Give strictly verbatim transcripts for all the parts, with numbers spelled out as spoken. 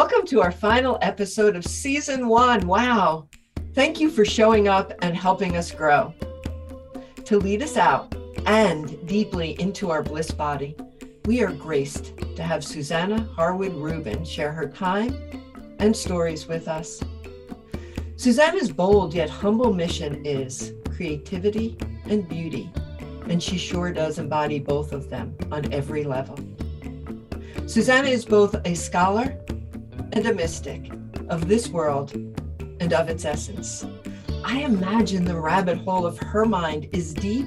Welcome to our final episode of season one. Wow. Thank you for showing up and helping us grow. To lead us out and deeply into our bliss body, we are graced to have Susanna Harwood Rubin share her time and stories with us. Susanna's bold yet humble mission is creativity and beauty, and she sure does embody both of them on every level. Susanna is both a scholar and a mystic of this world and of its essence. I imagine the rabbit hole of her mind is deep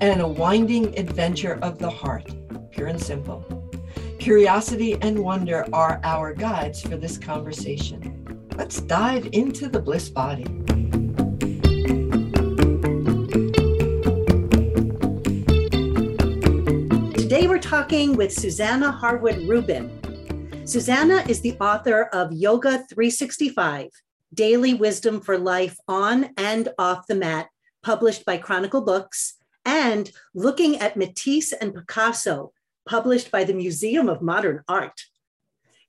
and a winding adventure of the heart, pure and simple. Curiosity and wonder are our guides for this conversation. Let's dive into the bliss body. Today we're talking with Susanna Harwood Rubin. Susanna is the author of Yoga three sixty-five, Daily Wisdom for Life on and Off the Mat, published by Chronicle Books, and Looking at Matisse and Picasso, published by the Museum of Modern Art.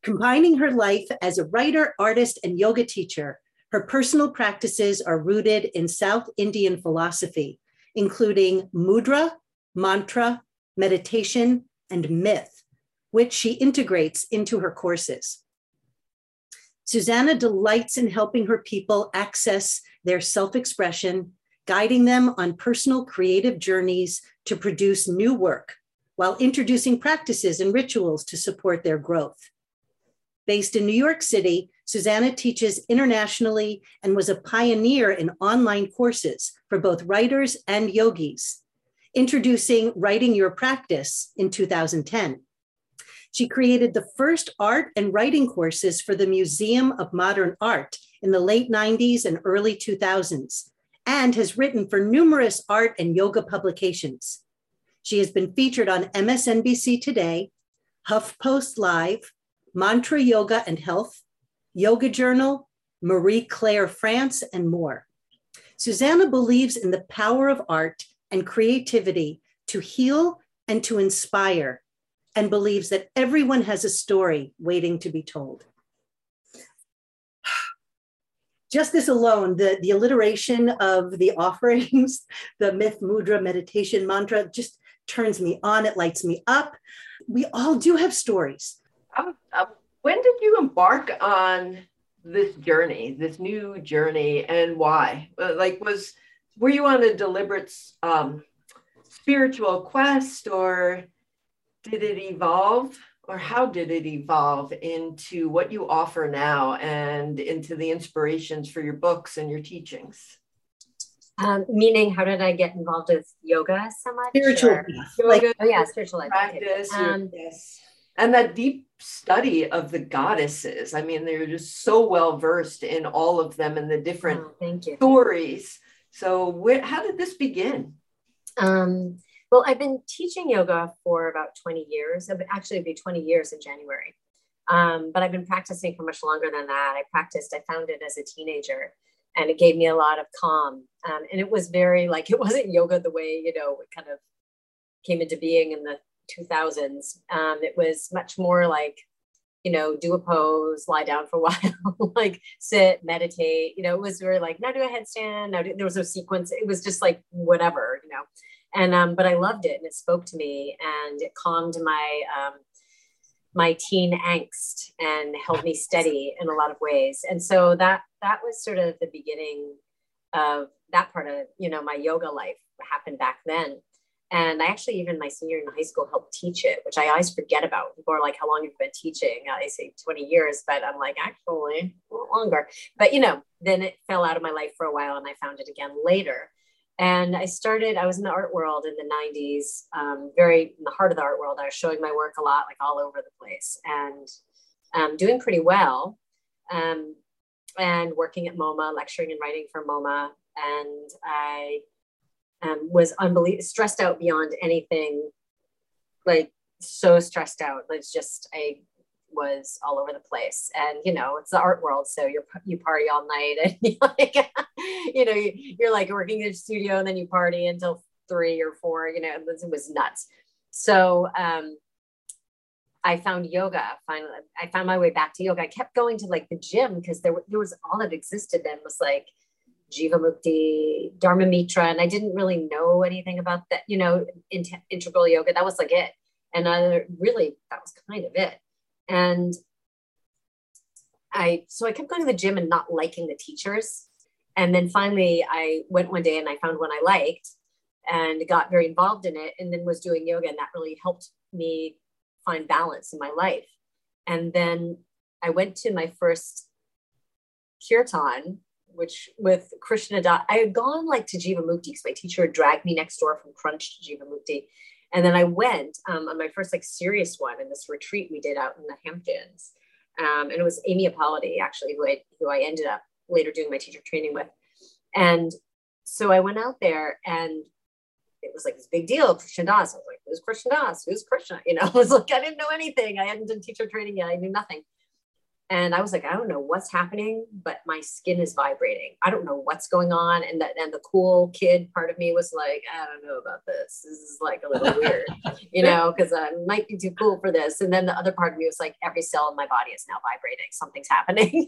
Combining her life as a writer, artist, and yoga teacher, her personal practices are rooted in South Indian philosophy, including mudra, mantra, meditation, and myth, which she integrates into her courses. Susanna delights in helping her people access their self-expression, guiding them on personal creative journeys to produce new work, while introducing practices and rituals to support their growth. Based in New York City, Susanna teaches internationally and was a pioneer in online courses for both writers and yogis, introducing Writing Your Practice in two thousand ten. She created the first art and writing courses for the Museum of Modern Art in the late nineties and early two thousands, and has written for numerous art and yoga publications. She has been featured on M S N B C Today, HuffPost Live, Mantra Yoga and Health, Yoga Journal, Marie Claire France, and more. Susanna believes in the power of art and creativity to heal and to inspire, and believes that everyone has a story waiting to be told. Just this alone, the, the alliteration of the offerings, the myth, mudra, meditation, mantra, just turns me on, it lights me up. We all do have stories. Um, uh, when did you embark on this journey, this new journey, and why? Like, was, were you on a deliberate um, spiritual quest, or did it evolve, or how did it evolve into what you offer now and into the inspirations for your books and your teachings? Um, meaning, how did I get involved with yoga so much? Spiritual. Or, yoga, like, oh yeah, spiritual life. Practice. Um, yes. And that deep study of the goddesses. I mean, they're just so well versed in all of them and the different oh, thank you. stories. So where, how did this begin? Um, Well, I've been teaching yoga for about twenty years. Actually, it'd be twenty years in January. Um, but I've been practicing for much longer than that. I practiced, I found it as a teenager, and it gave me a lot of calm. Um, and it was very, like, it wasn't yoga the way, you know, it kind of came into being in the two thousands. Um, it was much more like, you know, do a pose, lie down for a while, like sit, meditate. You know, it was very like, now do a headstand. Now do, there was no sequence. It was just like, whatever, you know. And, um, but I loved it, and it spoke to me, and it calmed my, um, my teen angst and held me steady in a lot of ways. And so that, that was sort of the beginning of that part of, you know, my yoga life happened back then. And I actually, even my senior in high school, helped teach it, which I always forget about. People are like, how long have you been teaching? I say twenty years, but I'm like, actually longer, but you know, then it fell out of my life for a while, and I found it again later. And I started, I was in the art world in the nineties, um, very in the heart of the art world. I was showing my work a lot, like all over the place, and um, doing pretty well, um, and working at MoMA, lecturing and writing for MoMA. And I um, was unbelievably stressed out beyond anything, like so stressed out. It's just, I was all over the place, and you know, it's the art world, so you're you party all night, and you like you know you're like working in the studio, and then you party until three or four, you know. It was nuts. So um I found yoga. Finally, I found my way back to yoga. I kept going to like the gym because there, there was all that existed then was like Jivamukti, Dharma Mitra. And I didn't really know anything about that, you know, in, integral yoga. That was like it. And I really, that was kind of it. And I, so I kept going to the gym and not liking the teachers. And then finally I went one day and I found one I liked and got very involved in it, and then was doing yoga. And that really helped me find balance in my life. And then I went to my first kirtan, which with Krishna Das, I had gone like to Jivamukti because my teacher had dragged me next door from Crunch to Jivamukti. And then I went um, on my first like serious one in this retreat we did out in the Hamptons. Um, and it was Amy Apollody actually, who I, who I ended up later doing my teacher training with. And so I went out there and it was like this big deal, Krishna Das. I was like, who's Krishna Das? Who's Krishna? You know, I was like, I didn't know anything. I hadn't done teacher training yet. I knew nothing. And I was like, I don't know what's happening, but my skin is vibrating. I don't know what's going on. And that, and the cool kid part of me was like, I don't know about this. This is like a little weird, you know, because I might be too cool for this. And then the other part of me was like, every cell in my body is now vibrating. Something's happening.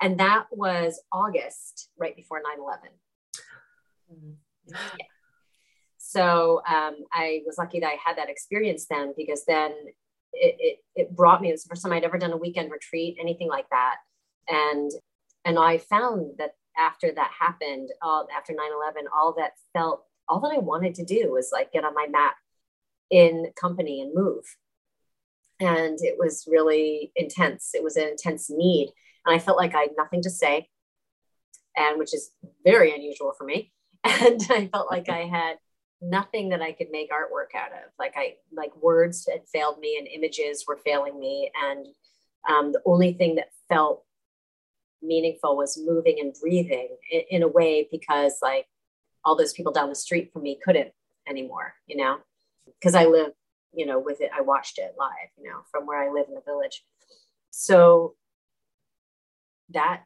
And that was August, right before nine eleven. Yeah. So um, I was lucky that I had that experience then, because then it, it, it brought me, it was the first time I'd ever done a weekend retreat, anything like that. And, and I found that after that happened, uh, after nine eleven, all that felt, all that I wanted to do was like get on my mat in company and move. And it was really intense. It was an intense need. And I felt like I had nothing to say, and which is very unusual for me. And I felt like I had nothing that I could make artwork out of. Like I, like words had failed me and images were failing me. And um, the only thing that felt meaningful was moving and breathing in, in a way, because like all those people down the street from me couldn't anymore, you know, because I live, you know, with it, I watched it live, you know, from where I live in the village. So that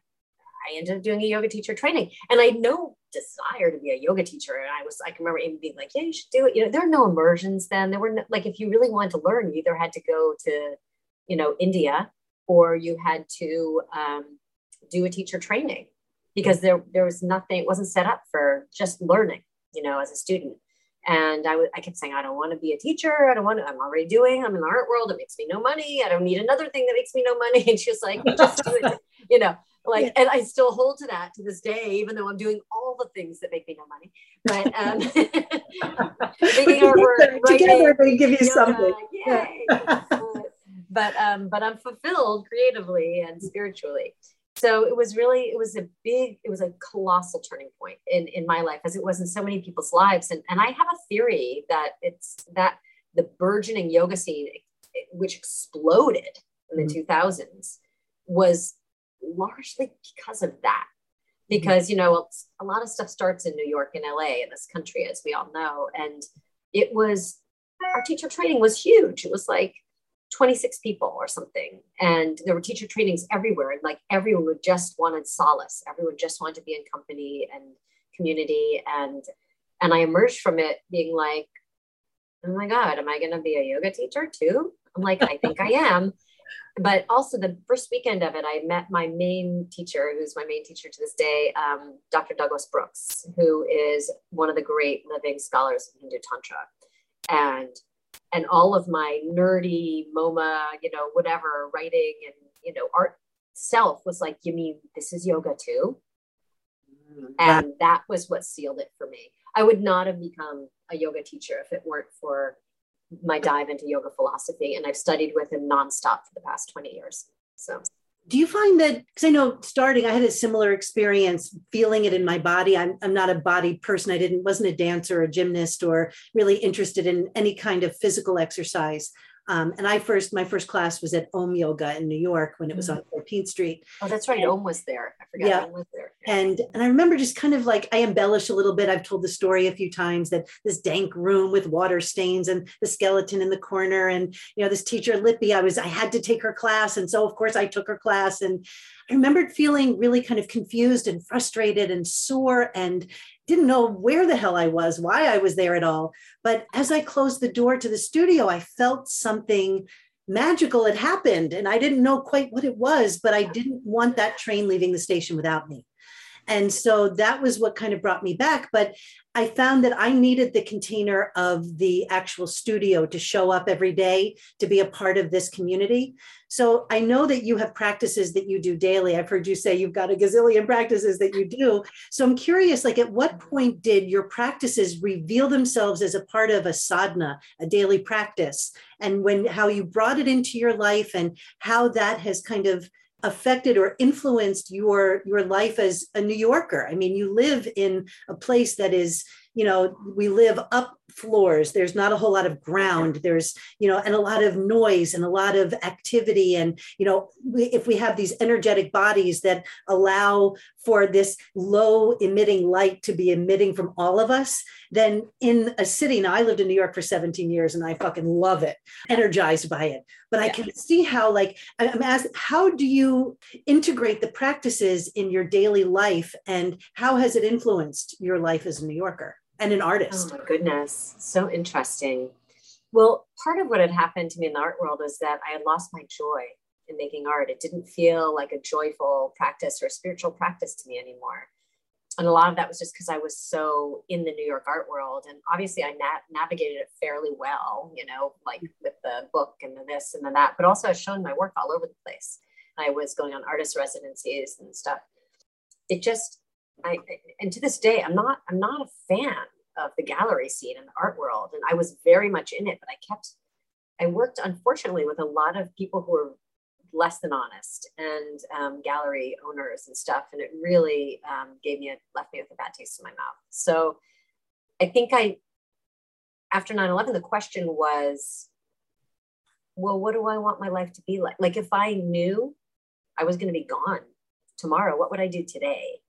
I ended up doing a yoga teacher training, and I had no desire to be a yoga teacher. And I was, I can remember Amy being like, yeah, you should do it. You know, there were no immersions then. There were no, like, if you really wanted to learn, you either had to go to, you know, India, or you had to um, do a teacher training, because there, there was nothing, it wasn't set up for just learning, you know, as a student. And I, w- I kept saying, I don't want to be a teacher. I don't want to, I'm already doing, I'm in the art world. It makes me no money. I don't need another thing that makes me no money. And she was like, just do it, you know, like, yeah. And I still hold to that to this day, even though I'm doing all the things that make me no money, but, um, making our work, together, they give you yoga, something. Yay. Yeah. But, um, but I'm fulfilled creatively and spiritually. So it was really, it was a big, it was a colossal turning point in, in my life, as it was in so many people's lives. And, and I have a theory that it's that the burgeoning yoga scene, which exploded in the mm-hmm. two thousands, was largely because of that. Because, mm-hmm. you know, a lot of stuff starts in New York and L A in this country, as we all know. And it was, our teacher training was huge. It was like twenty-six people or something. And there were teacher trainings everywhere. And like everyone would just wanted solace. Everyone just wanted to be in company and community. And, and I emerged from it being like, oh my God, am I going to be a yoga teacher too? I'm like, I think I am. But also the first weekend of it, I met my main teacher, who's my main teacher to this day, um, Doctor Douglas Brooks, who is one of the great living scholars of Hindu Tantra. And And all of my nerdy MoMA, you know, whatever, writing and, you know, art self was like, you mean this is yoga too? Mm, and wow. That was what sealed it for me. I would not have become a yoga teacher if it weren't for my dive into yoga philosophy. And I've studied with him nonstop for the past twenty years. So do you find that, because I know starting, I had a similar experience feeling it in my body. I'm, I'm not a body person. I didn't, wasn't a dancer or a gymnast or really interested in any kind of physical exercise. Um, and I first, my first class was at Om Yoga in New York when it was on fourteenth street. Oh, that's right. And, Om was there. I forgot yeah. Om was there. Yeah. And, and I remember just kind of like, I embellish a little bit. I've told the story a few times that this dank room with water stains and the skeleton in the corner. And, you know, this teacher Lippy, I was, I had to take her class. And so of course I took her class, and I remembered feeling really kind of confused and frustrated and sore and didn't know where the hell I was, why I was there at all. But as I closed the door to the studio, I felt something magical had happened, and I didn't know quite what it was, but I didn't want that train leaving the station without me. And so that was what kind of brought me back. But I found that I needed the container of the actual studio to show up every day, to be a part of this community. So I know that you have practices that you do daily. I've heard you say you've got a gazillion practices that you do. So I'm curious, like, at what point did your practices reveal themselves as a part of a sadhana, a daily practice, and when, how you brought it into your life and how that has kind of affected or influenced your your life as a New Yorker? I mean, you live in a place that is, you know, we live up floors. There's not a whole lot of ground. There's, you know, and a lot of noise and a lot of activity. And, you know, we, if we have these energetic bodies that allow for this low emitting light to be emitting from all of us, then in a city, now I lived in New York for seventeen years and I fucking love it, energized by it. But yeah. I can see how, like, I'm asked, how do you integrate the practices in your daily life, and how has it influenced your life as a New Yorker and an artist? Oh my goodness. So interesting. Well, part of what had happened to me in the art world is that I had lost my joy in making art. It didn't feel like a joyful practice or a spiritual practice to me anymore. And a lot of that was just because I was so in the New York art world. And obviously I na- navigated it fairly well, you know, like with the book and the this and the that, but also I was showing my work all over the place. I was going on artist residencies and stuff. It just, I, and to this day, I'm not, I'm not a fan of the gallery scene in the art world. And I was very much in it, but I kept, I worked unfortunately with a lot of people who were less than honest, and um, gallery owners and stuff. And it really um, gave me, a, left me with a bad taste in my mouth. So I think I, after nine eleven, the question was, well, what do I want my life to be like? Like, if I knew I was going to be gone tomorrow, what would I do today?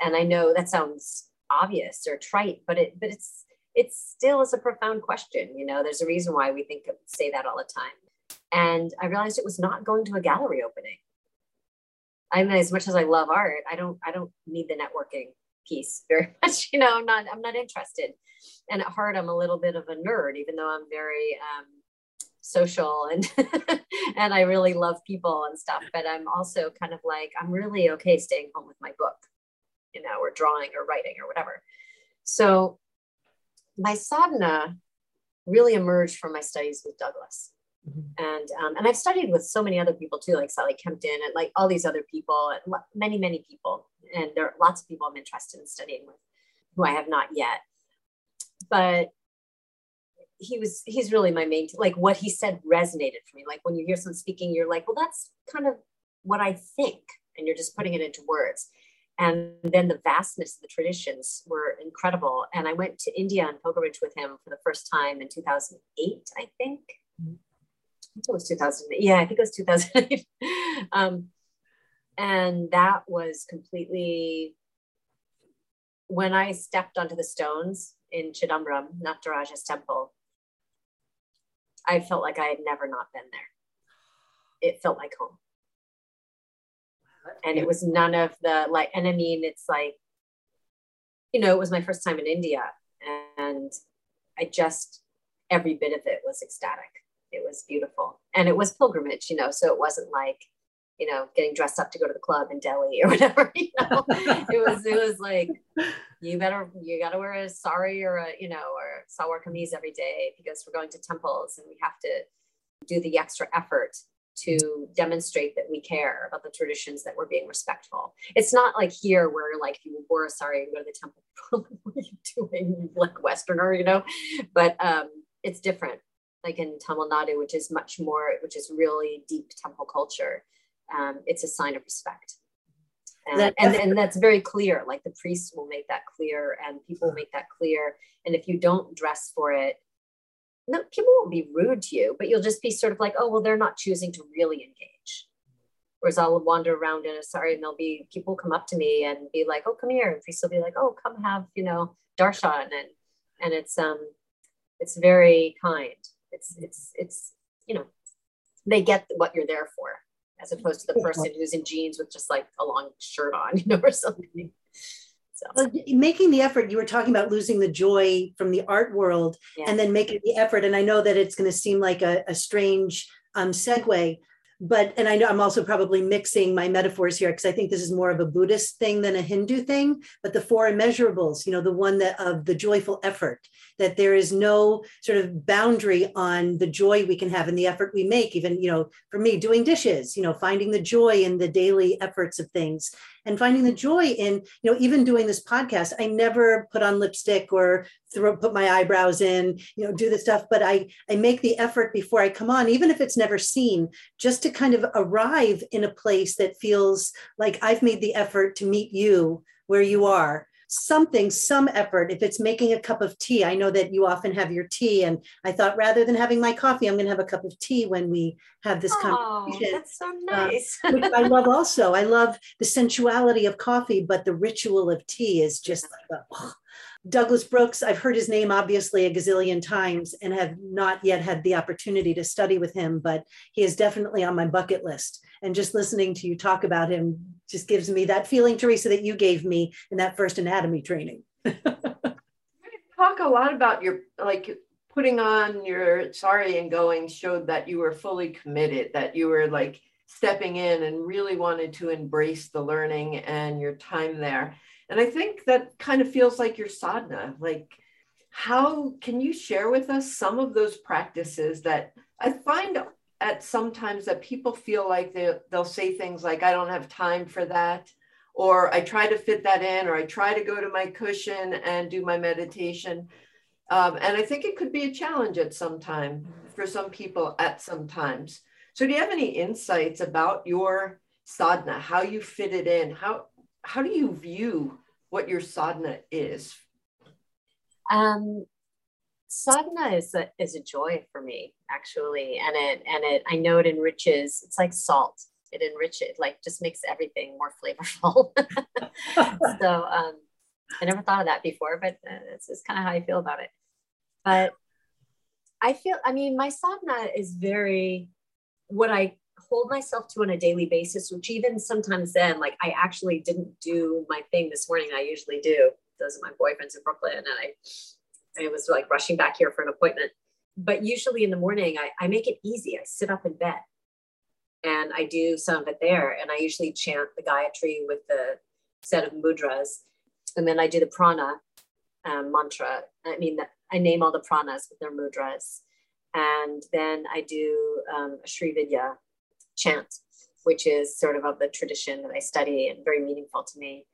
And I know that sounds obvious or trite, but it but it's it still is a profound question. You know, there's a reason why we think of, say that all the time. And I realized it was not going to a gallery opening. I mean, as much as I love art, I don't I don't need the networking piece very much. You know, I'm not I'm not interested. And at heart, I'm a little bit of a nerd, even though I'm very um, social and and I really love people and stuff. But I'm also kind of like, I'm really okay staying home with my book, you know, or drawing or writing or whatever. So my sadhana really emerged from my studies with Douglas. Mm-hmm. And, um, and I've studied with so many other people too, like Sally Kempton and like all these other people, and lo- many, many people. And there are lots of people I'm interested in studying with who I have not yet, but he was, he's really my main, like what he said resonated for me. Like when you hear someone speaking, you're like, well, that's kind of what I think. And you're just putting it into words. And then the vastness of the traditions were incredible. And I went to India on pilgrimage with him for the first time in two thousand eight, I think. Mm-hmm. I think it was two thousand eight. Yeah, I think it was two thousand eight. um, and that was completely, when I stepped onto the stones in Chidambaram, Nataraja's temple, I felt like I had never not been there. It felt like home. And it was none of the like, and I mean, it's like, you know, it was my first time in India, and I just, every bit of it was ecstatic. It was beautiful. And it was pilgrimage, you know, so it wasn't like, you know, getting dressed up to go to the club in Delhi or whatever, you know, it was, it was like, you better, you got to wear a sari or a, you know, or salwar kameez every day, because we're going to temples and we have to do the extra effort to demonstrate that we care about the traditions, that we're being respectful. It's not like here where like if you wore a sari and go to the temple, what are you doing, like Westerner, you know? But um, it's different. Like in Tamil Nadu, which is much more, which is really deep temple culture. Um, it's a sign of respect. And, that, and, and that's very clear. Like the priests will make that clear and people will make that clear. And if you don't dress for it, no, people won't be rude to you, but you'll just be sort of like, oh, well, they're not choosing to really engage. Whereas I'll wander around in a sari and there'll be people come up to me and be like, oh, come here. And priests will be like, oh, come have, you know, darshan. And, and it's, um, it's very kind. It's, it's, it's, you know, they get what you're there for, as opposed to the person who's in jeans with just like a long shirt on, you know, or something. So. Well, making the effort, you were talking about losing the joy from the art world, yeah. And then making the effort. And I know that it's going to seem like a, a strange um, segue, but, and I know I'm also probably mixing my metaphors here because I think this is more of a Buddhist thing than a Hindu thing, but the four immeasurables, you know, the one that of the joyful effort, that there is no sort of boundary on the joy we can have and the effort we make, even, you know, for me doing dishes, you know, finding the joy in the daily efforts of things and finding the joy in, you know, even doing this podcast. I never put on lipstick or throw, put my eyebrows in, you know, do the stuff, but I, I make the effort before I come on, even if it's never seen, just to kind of arrive in a place that feels like I've made the effort to meet you where you are. Something, some effort, if it's making a cup of tea. I know that you often have your tea, and I thought rather than having my coffee, I'm going to have a cup of tea when we have this oh, conversation. That's so nice. uh, which I love also. I love the sensuality of coffee, but the ritual of tea is just like, oh. Douglas Brooks, I've heard his name obviously a gazillion times and have not yet had the opportunity to study with him, but he is definitely on my bucket list. And just listening to you talk about him just gives me that feeling, Teresa, that you gave me in that first anatomy training. You talk a lot about your, like, putting on your sari and going showed that you were fully committed, that you were like stepping in and really wanted to embrace the learning and your time there. And I think that kind of feels like your sadhana. Like, how can you share with us some of those practices that I find at sometimes that people feel like they, they'll say things like, I don't have time for that, or I try to fit that in, or I try to go to my cushion and do my meditation. Um, and I think it could be a challenge at some time for some people at some times. So do you have any insights about your sadhana, how you fit it in? How, how do you view what your sadhana is? Um. Sadhana is a, is a joy for me, actually. And it, and it, I know it enriches, it's like salt. It enriches, like just makes everything more flavorful. So um, I never thought of that before, but that's just kind of how I feel about it. But I feel, I mean, my sadhana is very, what I hold myself to on a daily basis, which even sometimes then, like I actually didn't do my thing this morning. I usually do. Those are my boyfriends in Brooklyn. And I, I was like rushing back here for an appointment. But usually in the morning, I, I make it easy. I sit up in bed and I do some of it there. And I usually chant the Gayatri with the set of mudras. And then I do the prana um, mantra. I mean, I name all the pranas with their mudras. And then I do um, a Shri Vidya chant, which is sort of of the tradition that I study and very meaningful to me.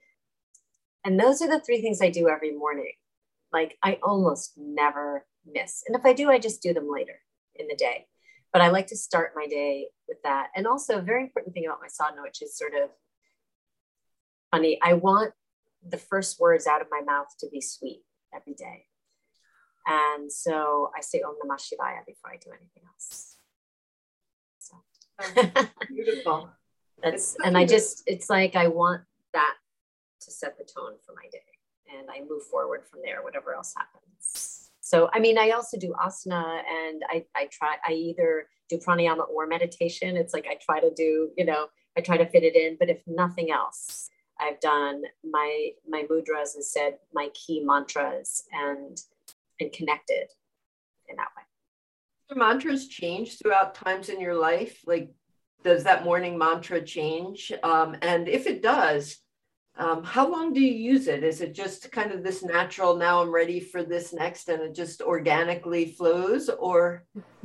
And those are the three things I do every morning. Like I almost never miss. And if I do, I just do them later in the day. But I like to start my day with that. And also a very important thing about my sadhana, which is sort of funny. I want the first words out of my mouth to be sweet every day. And so I say Om Namah Shivaya before I do anything else. So. Oh, beautiful. That's, and I just, it's like, I want that to set the tone for my day. And I move forward from there, whatever else happens. So, I mean, I also do asana and I, I try, I either do pranayama or meditation. It's like, I try to do, you know, I try to fit it in, but if nothing else, I've done my, my mudras and said my key mantras and, and connected in that way. Do mantras change throughout times in your life? Like, does that morning mantra change? Um, and if it does, Um, how long do you use it? Is it just kind of this natural, now I'm ready for this next, and it just organically flows, or?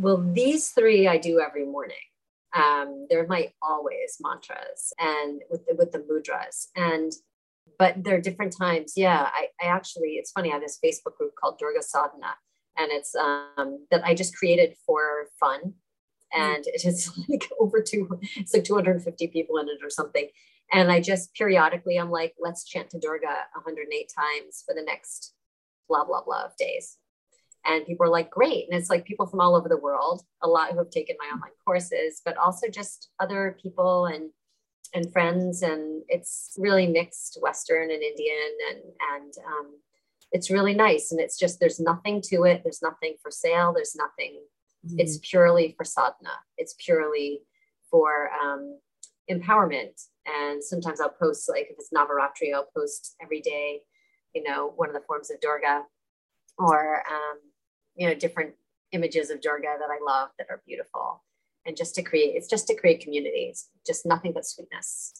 Well, these three I do every morning. Um, they're my always mantras and with the, with the mudras. And, but there are different times. Yeah, I, I actually, it's funny, I have this Facebook group called Durga Sadhana, and it's um, that I just created for fun. And it is like over two, it's like two hundred fifty people in it or something. And I just periodically, I'm like, let's chant to Durga one hundred eight times for the next blah, blah, blah of days. And people are like, great. And it's like people from all over the world, a lot who have taken my online courses, but also just other people and and friends. And it's really mixed Western and Indian. And, and um, it's really nice. And it's just, there's nothing to it. There's nothing for sale. There's nothing. Mm-hmm. It's purely for sadhana. It's purely for um, empowerment. And sometimes I'll post, like if it's Navaratri, I'll post every day, you know, one of the forms of Durga or, um, you know, different images of Durga that I love that are beautiful. and just to create, it's just to create communities, just nothing but sweetness.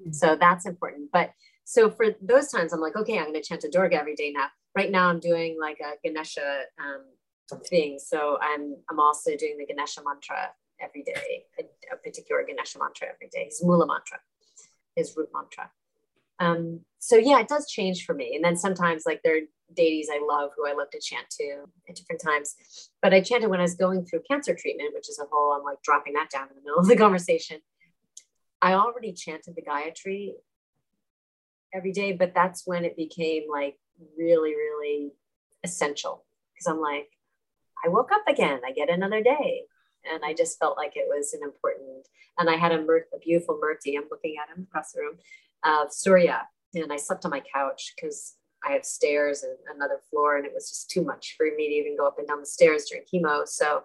Mm-hmm. So that's important. But so for those times, I'm like, okay, I'm going to chant a Durga every day now. Right now I'm doing like a Ganesha um, thing. So I'm, I'm also doing the Ganesha mantra every day, a, a particular Ganesha mantra every day, his mula mantra, his root mantra. Um, so yeah, it does change for me. And then sometimes like there are deities I love who I love to chant to at different times, but I chanted when I was going through cancer treatment, which is a whole, I'm like dropping that down in the middle of the conversation. I already chanted the Gayatri every day, but that's when it became like really, really essential. Cause I'm like, I woke up again, I get another day. And I just felt like it was an important, and I had a, mur- a beautiful Murti, I'm looking at him across the room, of uh, Surya. And I slept on my couch because I have stairs and another floor, and it was just too much for me to even go up and down the stairs during chemo. So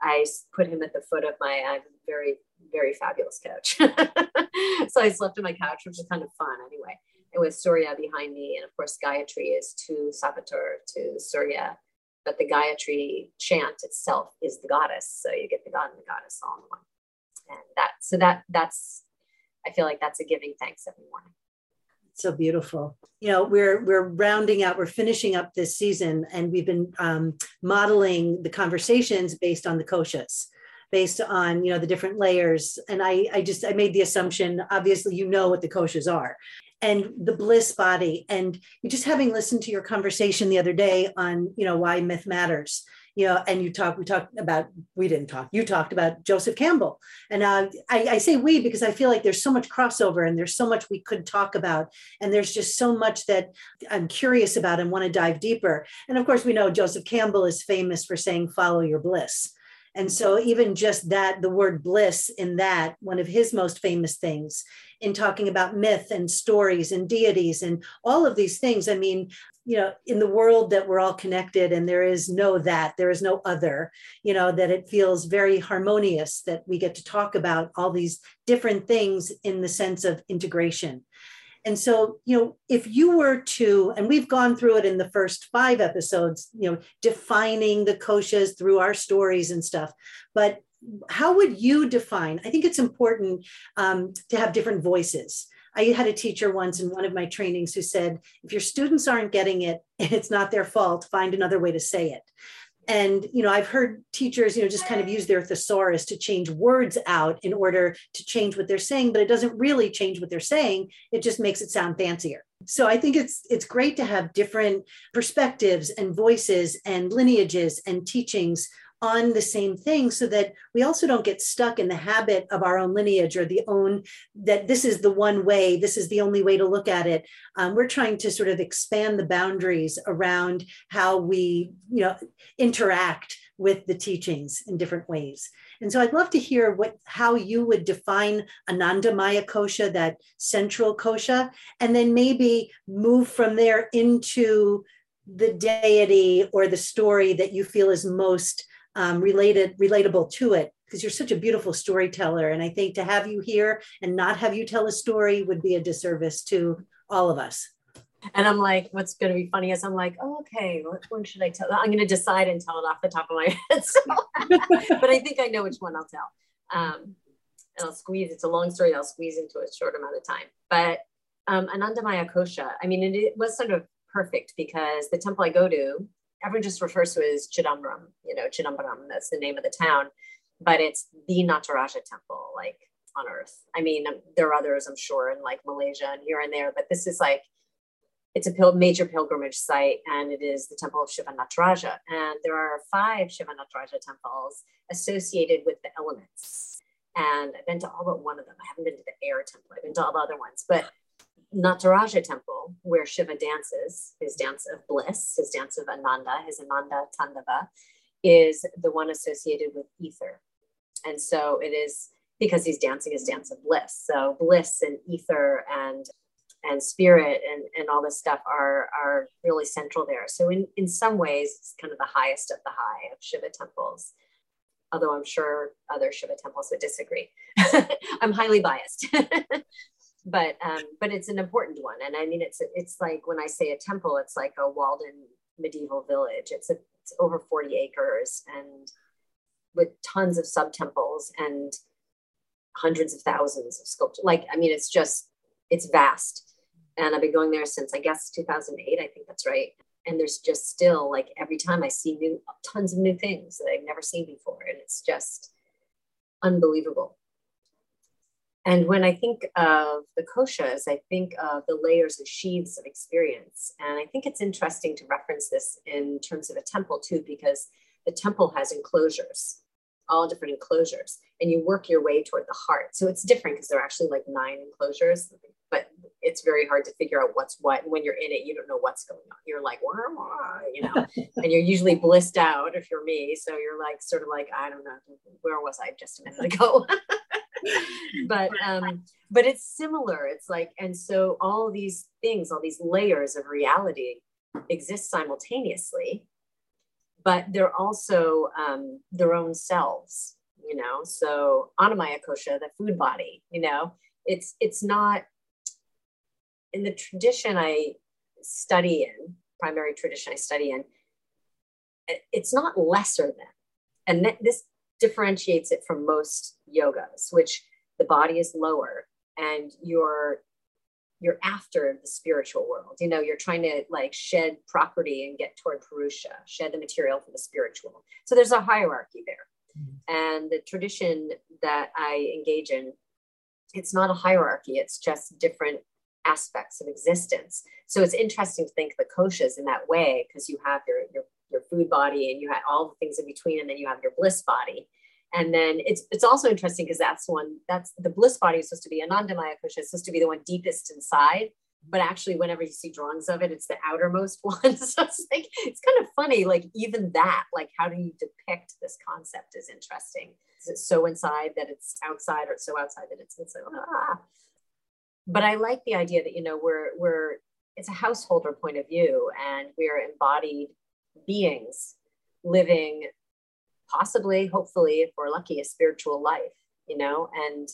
I put him at the foot of my, I have a very, very fabulous couch. So I slept on my couch, which is kind of fun anyway. It was Surya behind me. And of course, Gayatri is to Savitar, to Surya. But the Gayatri chant itself is the goddess. So you get the god and the goddess all in one. And that, so that, that's, I feel like that's a giving thanks every morning. So beautiful. You know, we're, we're rounding out, we're finishing up this season, and we've been um, modeling the conversations based on the koshas, based on, you know, the different layers. And I, I just, I made the assumption, obviously, you know what the koshas are. And the bliss body, and you just having listened to your conversation the other day on, you know, why myth matters, you know, and you talked, we talked about, we didn't talk, you talked about Joseph Campbell. And uh, I, I say we, because I feel like there's so much crossover and there's so much we could talk about. And there's just so much that I'm curious about and want to dive deeper. And of course, we know Joseph Campbell is famous for saying, follow your bliss. And so even just that, the word bliss in that, one of his most famous things in talking about myth and stories and deities and all of these things. I mean, you know, in the world that we're all connected and there is no that, there is no other, you know, that it feels very harmonious that we get to talk about all these different things in the sense of integration. And so, you know, if you were to, and we've gone through it in the first five episodes, you know, defining the koshas through our stories and stuff, but how would you define? I think it's important um, to have different voices. I had a teacher once in one of my trainings who said, if your students aren't getting it, it's not their fault, find another way to say it. And, you know, I've heard teachers, you know, just kind of use their thesaurus to change words out in order to change what they're saying, but it doesn't really change what they're saying. It just makes it sound fancier. So I think it's it's great to have different perspectives and voices and lineages and teachings on the same thing so that we also don't get stuck in the habit of our own lineage or the own, that this is the one way, this is the only way to look at it. Um, we're trying to sort of expand the boundaries around how we, you know, interact with the teachings in different ways. And so I'd love to hear what, how you would define Anandamaya Kosha, that central kosha, and then maybe move from there into the deity or the story that you feel is most Um, related, relatable to it, because you're such a beautiful storyteller. And I think to have you here and not have you tell a story would be a disservice to all of us. And I'm like, what's going to be funny is I'm like, oh, okay, which one should I tell? I'm going to decide and tell it off the top of my head. So, but I think I know which one I'll tell. Um, and I'll squeeze, it's a long story, I'll squeeze into a short amount of time. But um, Anandamaya Kosha, I mean, it, it was sort of perfect because the temple I go to, everyone just refers to it as Chidambaram, you know, Chidambaram, that's the name of the town, but it's the Nataraja temple, like on earth. I mean, there are others, I'm sure, in like Malaysia and here and there, but this is like, it's a pil- major pilgrimage site, and it is the temple of Shiva Nataraja. And there are five Shiva Nataraja temples associated with the elements. And I've been to all but one of them. I haven't been to the air temple. I've been to all the other ones, but Nataraja temple, where Shiva dances, his dance of bliss, his dance of Ananda, his Ananda Tandava, is the one associated with ether. And so it is because he's dancing his dance of bliss. So bliss and ether and and spirit and, and all this stuff are, are really central there. So in, in some ways, it's kind of the highest of the high of Shiva temples. Although I'm sure other Shiva temples would disagree. I'm highly biased. But um, but it's an important one. And I mean, it's it's like when I say a temple, it's like a walled-in medieval village. It's, a, it's over forty acres and with tons of sub-temples and hundreds of thousands of sculpture. Like, I mean, it's just, it's vast. And I've been going there since, I guess, two thousand eight, I think that's right. And there's just still, like, every time I see new, tons of new things that I've never seen before. And it's just unbelievable. And when I think of the koshas, I think of the layers and sheaths of experience. And I think it's interesting to reference this in terms of a temple too, because the temple has enclosures, all different enclosures, and you work your way toward the heart. So it's different because there are actually like nine enclosures, but it's very hard to figure out what's what. And when you're in it, you don't know what's going on. You're like, wah, wah, you know, and you're usually blissed out if you're me. So you're like, sort of like, I don't know, where was I just a minute ago? but um but it's similar. It's like, and so all these things, all these layers of reality exist simultaneously, but they're also um their own selves, you know. So Anamaya Kosha, the food body, you know, it's it's not in the tradition I study in, primary tradition I study in, it's not lesser than. And that this differentiates it from most yogas, which the body is lower and you're you're after the spiritual world. You know, you're trying to like shed property and get toward Purusha, shed the material for the spiritual. So there's a hierarchy there. Mm-hmm. And the tradition that I engage in, it's not a hierarchy, it's just different aspects of existence. So it's interesting to think the koshas in that way, because you have your your your food body and you had all the things in between, and then you have your bliss body. And then it's it's also interesting because that's one, that's the bliss body is supposed to be Anandamaya Kosha, it's supposed to be the one deepest inside, but actually whenever you see drawings of it, it's the outermost one. So it's like, it's kind of funny, like even that, like how do you depict this concept is interesting. Is it so inside that it's outside, or it's so outside that it's inside? Ah. But I like the idea that, you know, we're we're it's a householder point of view, and we're embodied beings living possibly, hopefully, if we're lucky, a spiritual life, you know, and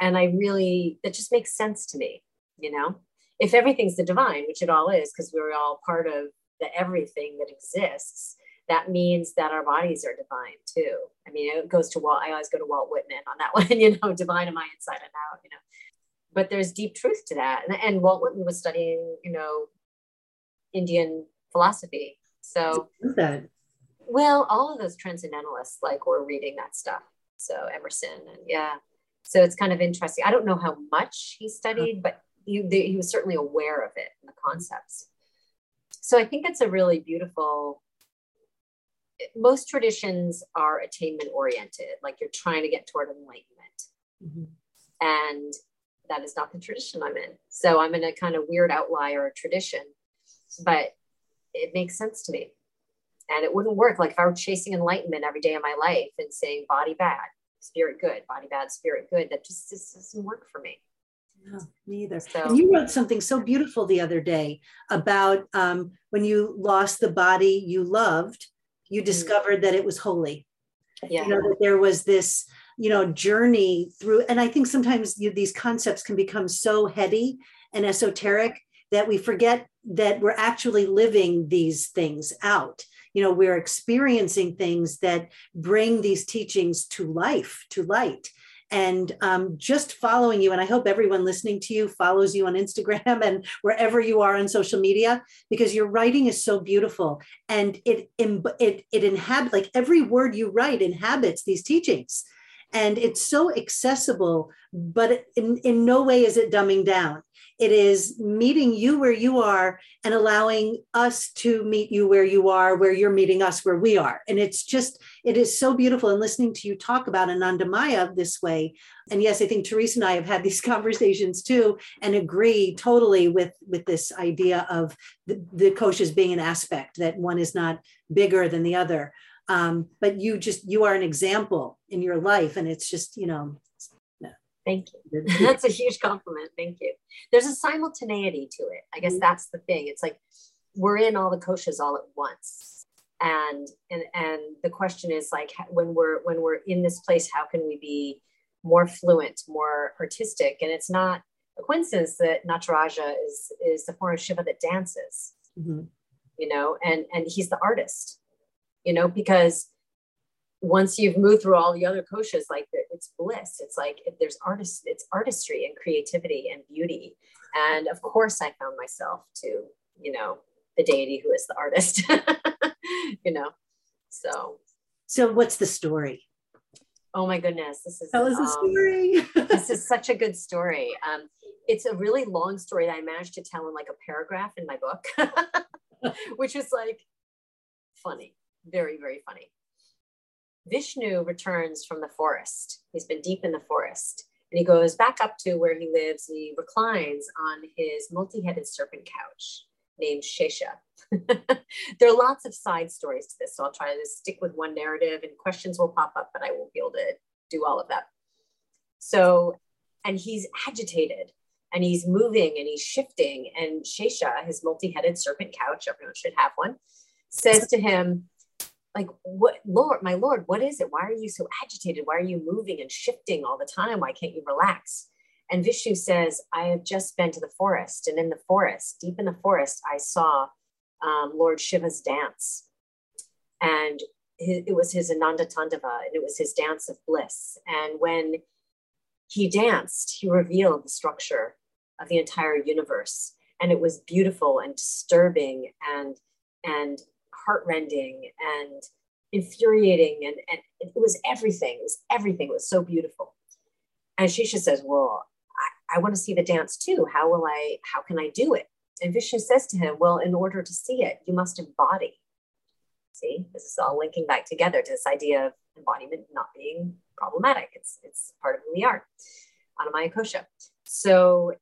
and I really, that just makes sense to me, you know, if everything's the divine, which it all is, because we're all part of the everything that exists, that means that our bodies are divine too. I mean, it goes to Walt, I always go to Walt Whitman on that one, you know, divine am I inside and out, you know, but there's deep truth to that. And, and Walt Whitman was studying, you know, Indian philosophy. So, well, all of those transcendentalists like were reading that stuff. So Emerson, and yeah. So it's kind of interesting. I don't know how much he studied, but he, he was certainly aware of it and the concepts. So I think it's a really beautiful, most traditions are attainment oriented. Like you're trying to get toward enlightenment. Mm-hmm. And that is not the tradition I'm in. So I'm in a kind of weird outlier tradition, but it makes sense to me. And it wouldn't work. Like if I were chasing enlightenment every day of my life and saying body bad, spirit good, body bad, spirit good, that just, just doesn't work for me. No, me either. So, and you wrote something so beautiful the other day about um, when you lost the body you loved, you discovered that it was holy. Yeah. You know, that there was this, you know, journey through, and I think sometimes you, these concepts can become so heady and esoteric that we forget that we're actually living these things out. You know, we're experiencing things that bring these teachings to life, to light. And um, just following you, and I hope everyone listening to you follows you on Instagram and wherever you are on social media, because your writing is so beautiful, and it it it inhabits, like every word you write inhabits these teachings, and it's so accessible. But in in no way is it dumbing down. It is meeting you where you are and allowing us to meet you where you are, where you're meeting us, where we are. And it's just, it is so beautiful. And listening to you talk about Anandamaya this way. And yes, I think Teresa and I have had these conversations too, and agree totally with, with this idea of the, the koshas being an aspect, that one is not bigger than the other. Um, but you just, you are an example in your life. And it's just, you know, thank you. That's a huge compliment. Thank you. There's a simultaneity to it. I guess mm-hmm. that's the thing. It's like we're in all the koshas all at once. And and and the question is like when we're when we're in this place, how can we be more fluent, more artistic? And it's not a coincidence that Nataraja is is the form of Shiva that dances. Mm-hmm. You know, and and he's the artist. You know, because once you've moved through all the other koshas, like it's bliss. It's like there's artists, it's artistry and creativity and beauty. And of course I found myself to, you know, the deity who is the artist, you know, so. So what's the story? Oh my goodness. This is, Tell us um, a story. This is such a good story. Um, it's a really long story that I managed to tell in like a paragraph in my book, which is like funny, very, very funny. Vishnu returns from the forest. He's been deep in the forest and he goes back up to where he lives and he reclines on his multi-headed serpent couch named Shesha. There are lots of side stories to this, so I'll try to stick with one narrative and questions will pop up, but I won't be able to do all of that. So, and he's agitated and he's moving and he's shifting, and Shesha, his multi-headed serpent couch, everyone should have one, says to him, like, what, Lord, my Lord, what is it? Why are you so agitated? Why are you moving and shifting all the time? Why can't you relax? And Vishnu says, I have just been to the forest, and in the forest, deep in the forest, I saw um, Lord Shiva's dance. And his, it was his Ananda Tandava, and it was his dance of bliss. And when he danced, he revealed the structure of the entire universe. And it was beautiful and disturbing and, and, heartrending and infuriating, and, and it was everything. It was everything. It was so beautiful. And Shesha says, well, I, I want to see the dance too. How will I, how can I do it? And Vishnu says to him, well, in order to see it, you must embody. See, this is all linking back together to this idea of embodiment not being problematic. It's, it's part of who we are. Anamaya Kosha. So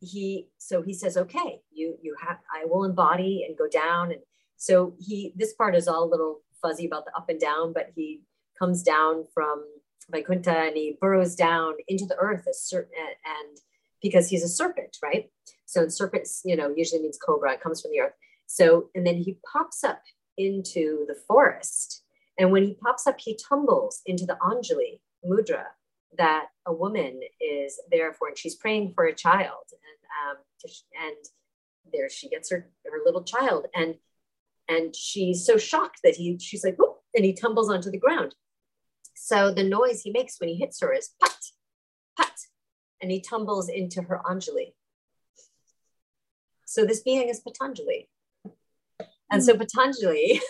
he, so he says, okay, you, you have, I will embody and go down. And so he, this part is all a little fuzzy about the up and down, but he comes down from Vaikuntha and he burrows down into the earth as certain, and because he's a serpent, right? So serpents, you know, usually means cobra, it comes from the earth. So, and then he pops up into the forest. And when he pops up, he tumbles into the Anjali mudra that a woman is there for, and she's praying for a child. And, um, and there she gets her, her little child. And And she's so shocked that he, she's like, whoop, and he tumbles onto the ground. So the noise he makes when he hits her is pat, pat, and he tumbles into her Anjali. So this being is Patanjali. And so Patanjali,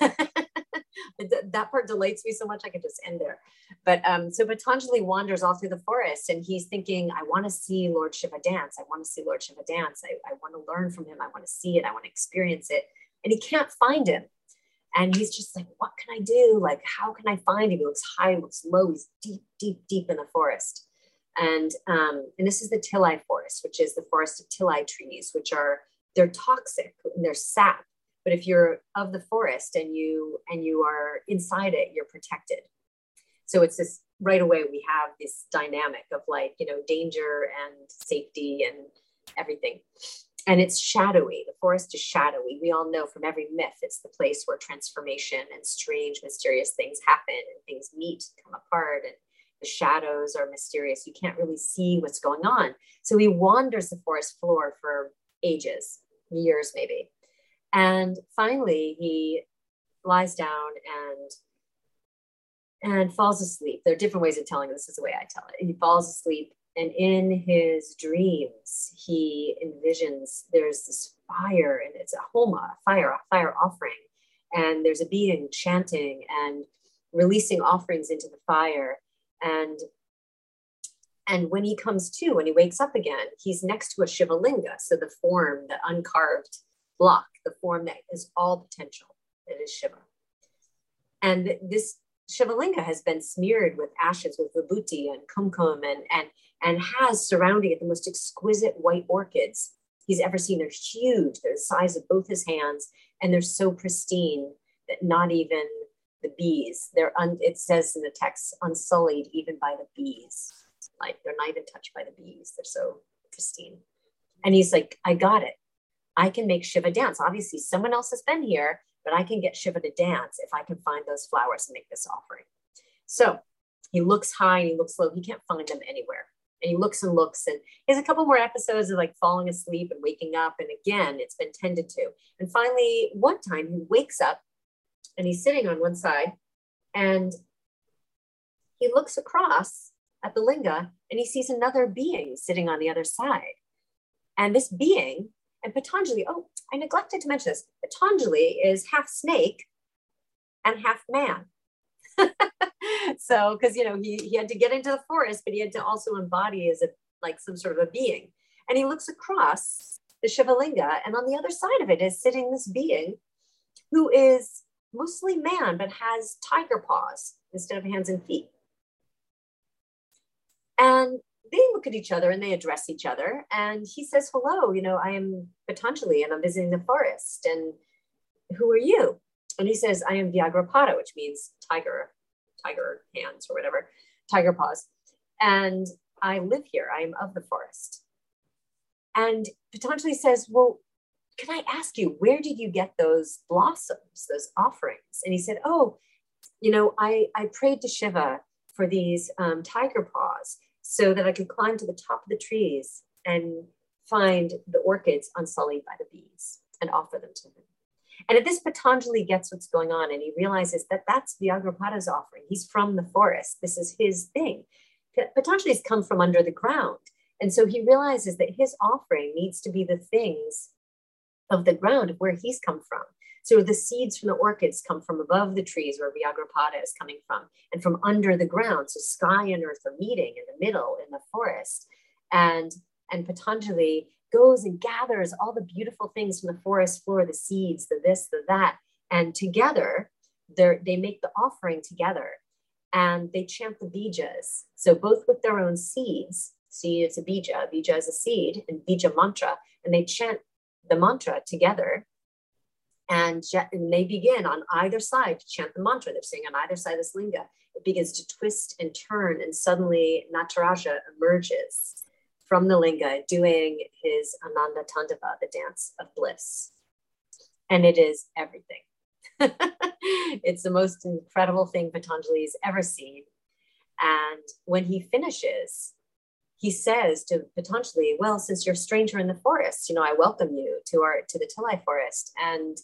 that part delights me so much, I could just end there. But um, so Patanjali wanders all through the forest and he's thinking, I want to see Lord Shiva dance. I want to see Lord Shiva dance. I, I want to learn from him. I want to see it. I want to experience it. And he can't find him. And he's just like, what can I do? Like, how can I find him? He looks high, he looks low. He's deep, deep, deep in the forest. And, um, and this is the Tilai forest, which is the forest of Tilai trees, which are, they're toxic and they're sap. But if you're of the forest and you, and you are inside it, you're protected. So it's this, right away, we have this dynamic of like, you know, danger and safety and everything. And it's shadowy. The forest is shadowy. We all know from every myth, it's the place where transformation and strange, mysterious things happen and things meet, come apart, and the shadows are mysterious. You can't really see what's going on. So he wanders the forest floor for ages, years maybe. And finally he lies down and and falls asleep. There are different ways of telling it. This is the way I tell it. He falls asleep. And in his dreams, he envisions there's this fire, and it's a homa, a fire, a fire offering. And there's a being chanting and releasing offerings into the fire. And, and when he comes to, when he wakes up again, he's next to a Shiva linga. So the form, the uncarved block, the form that is all potential, that is Shiva. And this Shiva linga has been smeared with ashes, with vibhuti and kumkum, and, and, and has surrounding it the most exquisite white orchids he's ever seen. They're huge, they're the size of both his hands, and they're so pristine that not even the bees, they're un, it says in the text, unsullied even by the bees. Like they're not even touched by the bees, they're so pristine. And he's like, I got it. I can make Shiva dance. Obviously someone else has been here, but I can get Shiva to dance if I can find those flowers and make this offering. So he looks high and he looks low. He can't find them anywhere. And he looks and looks, and he has a couple more episodes of like falling asleep and waking up. And again, it's been tended to. And finally, one time he wakes up and he's sitting on one side and he looks across at the linga and he sees another being sitting on the other side. And this being, and Patanjali, oh, I neglected to mention this, Patanjali is half snake and half man. So, because, you know, he, he had to get into the forest, but he had to also embody as a, like some sort of a being. And he looks across the Shiva linga, and on the other side of it is sitting this being who is mostly man, but has tiger paws instead of hands and feet. And they look at each other and they address each other. And he says, hello, you know, I am Patanjali and I'm visiting the forest. And who are you? And he says, I am Vyagrapada, which means tiger, tiger hands or whatever, tiger paws. And I live here, I am of the forest. And Patanjali says, well, can I ask you, where did you get those blossoms, those offerings? And he said, oh, you know, I, I prayed to Shiva for these um, tiger paws so that I could climb to the top of the trees and find the orchids unsullied by the bees and offer them to him. And at this, Patanjali gets what's going on and he realizes that that's Vyagrapada's offering. He's from the forest. This is his thing. Patanjali's come from under the ground. And so he realizes that his offering needs to be the things of the ground of where he's come from. So the seeds from the orchids come from above the trees where Vyagrapada is coming from and from under the ground. So sky and earth are meeting in the middle in the forest. And, and Patanjali goes and gathers all the beautiful things from the forest floor, the seeds, the this, the that. And together, they make the offering together and they chant the bijas. So both with their own seeds, see, it's a bija, bija is a seed, and bija mantra, and they chant the mantra together, and, and they begin on either side to chant the mantra. They're saying on either side of this linga, it begins to twist and turn, and suddenly Nataraja emerges from the linga doing his Ananda Tandava, the dance of bliss. And it is everything. It's the most incredible thing Patanjali's ever seen. And when he finishes, he says to Patanjali, well, since you're a stranger in the forest, you know, I welcome you to our, to the Tilai forest. And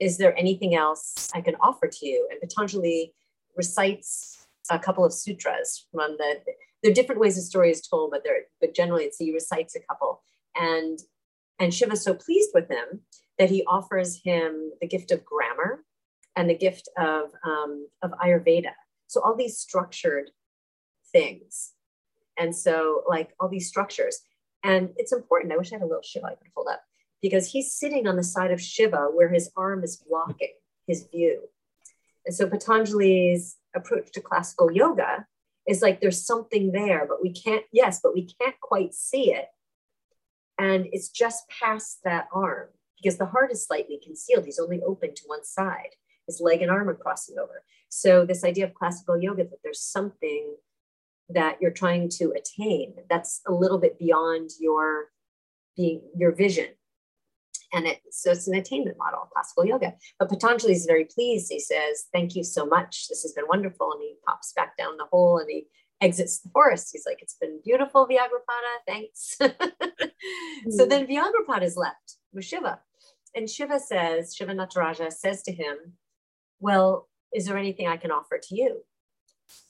is there anything else I can offer to you? And Patanjali recites a couple of sutras from the, there are different ways the story is told, but there, but generally it's, he recites a couple. And, and Shiva's so pleased with him that he offers him the gift of grammar and the gift of, um, of Ayurveda. So all these structured things. And so like all these structures, and it's important. I wish I had a little Shiva I could hold up, because he's sitting on the side of Shiva where his arm is blocking his view. And so Patanjali's approach to classical yoga is like, there's something there, but we can't, yes, but we can't quite see it. And it's just past that arm because the heart is slightly concealed. He's only open to one side. His leg and arm are crossing over. So this idea of classical yoga, that there's something that you're trying to attain that's a little bit beyond your being your vision, and it so it's an attainment model of classical yoga. But Patanjali is very pleased. He says, "Thank you so much. This has been wonderful." And he pops back down the hole and he exits the forest. He's like, "It's been beautiful, Vyagrapada. Thanks." Mm-hmm. So then Vyagrapada is left with Shiva, and Shiva says, Shiva Nataraja says to him, "Well, is there anything I can offer to you?"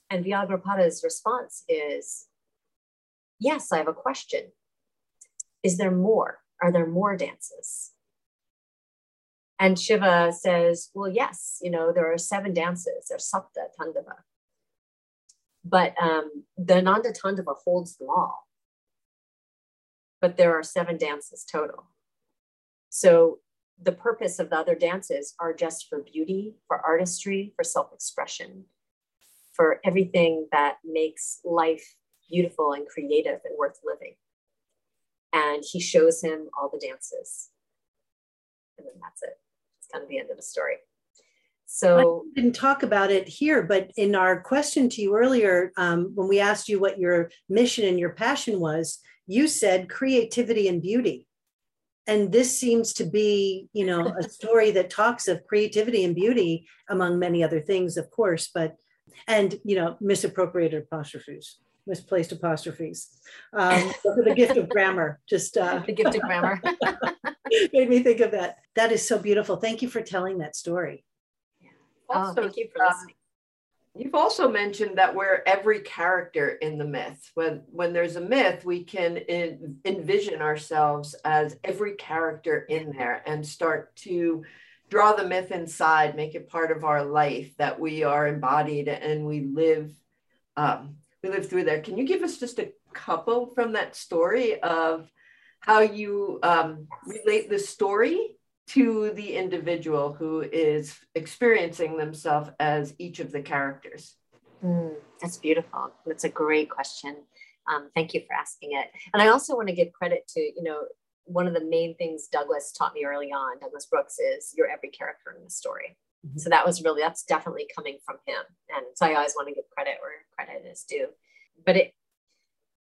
And Vyagrapada's response is, yes, I have a question. Is there more? Are there more dances? And Shiva says, well, yes, you know, there are seven dances, there's Sapta Tandava. But um, the Ananda Tandava holds them all. But there are seven dances total. So the purpose of the other dances are just for beauty, for artistry, for self-expression, for everything that makes life beautiful and creative and worth living. And he shows him all the dances. And then that's it. It's kind of the end of the story. So I didn't talk about it here, but in our question to you earlier, um, when we asked you what your mission and your passion was, you said creativity and beauty. And this seems to be, you know, a story that talks of creativity and beauty, among many other things, of course, but and, you know, misappropriated apostrophes, misplaced apostrophes. Um, for the gift of grammar, just uh, the gift of grammar made me think of that. That is so beautiful. Thank you for telling that story. Yeah. Oh, also, thank you for listening. Uh, You've also mentioned that we're every character in the myth. When, when there's a myth, we can in, envision ourselves as every character in there and start to draw the myth inside, make it part of our life, that we are embodied and we live, um, we live through there. Can you give us just a couple from that story of how you um, relate the story to the individual who is experiencing themselves as each of the characters? Mm, that's beautiful. That's a great question. Um, thank you for asking it. And I also want to give credit to, you know, one of the main things Douglas taught me early on, Douglas Brooks, is you're every character in the story. Mm-hmm. So that was really, that's definitely coming from him. And so I always want to give credit where credit is due. But it,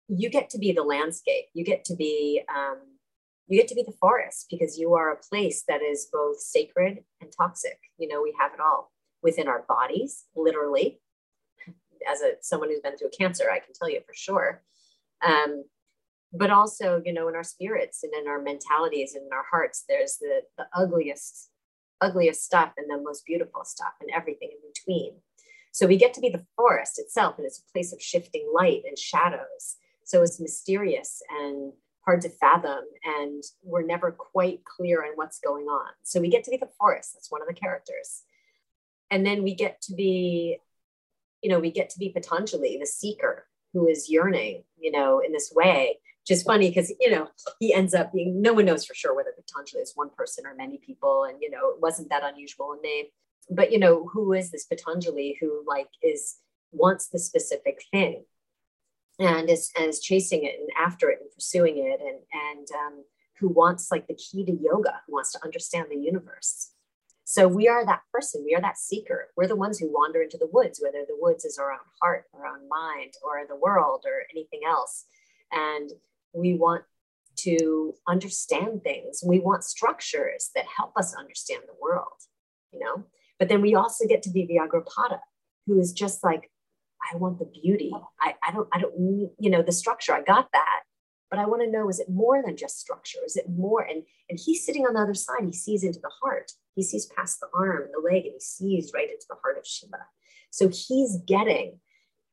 you get to be the landscape. You get to be, um, you get to be the forest, because you are a place that is both sacred and toxic. You know, we have it all within our bodies, literally. As a someone who's been through cancer, I can tell you for sure. Um, but also, you know, in our spirits and in our mentalities and in our hearts, there's the, the ugliest, ugliest stuff and the most beautiful stuff and everything in between. So we get to be the forest itself, and it's a place of shifting light and shadows. So it's mysterious and hard to fathom, and we're never quite clear on what's going on. So we get to be the forest. That's one of the characters. And then we get to be, you know, we get to be Patanjali, the seeker who is yearning, you know, in this way, which is funny because, you know, he ends up being, no one knows for sure whether Patanjali is one person or many people. And, you know, it wasn't that unusual a name, but, you know, who is this Patanjali who like is, wants the specific thing? And is, and is chasing it and after it and pursuing it, and, and um, who wants like the key to yoga, who wants to understand the universe. So we are that person. We are that seeker. We're the ones who wander into the woods, whether the woods is our own heart, our own mind, or the world or anything else. And we want to understand things. We want structures that help us understand the world, you know, but then we also get to be Vyagrapada, who is just like, I want the beauty. I, I don't, I don't need, you know, the structure. I got that, but I want to know, is it more than just structure? Is it more? And, and he's sitting on the other side. He sees into the heart. He sees past the arm and the leg, and he sees right into the heart of Shiva. So he's getting,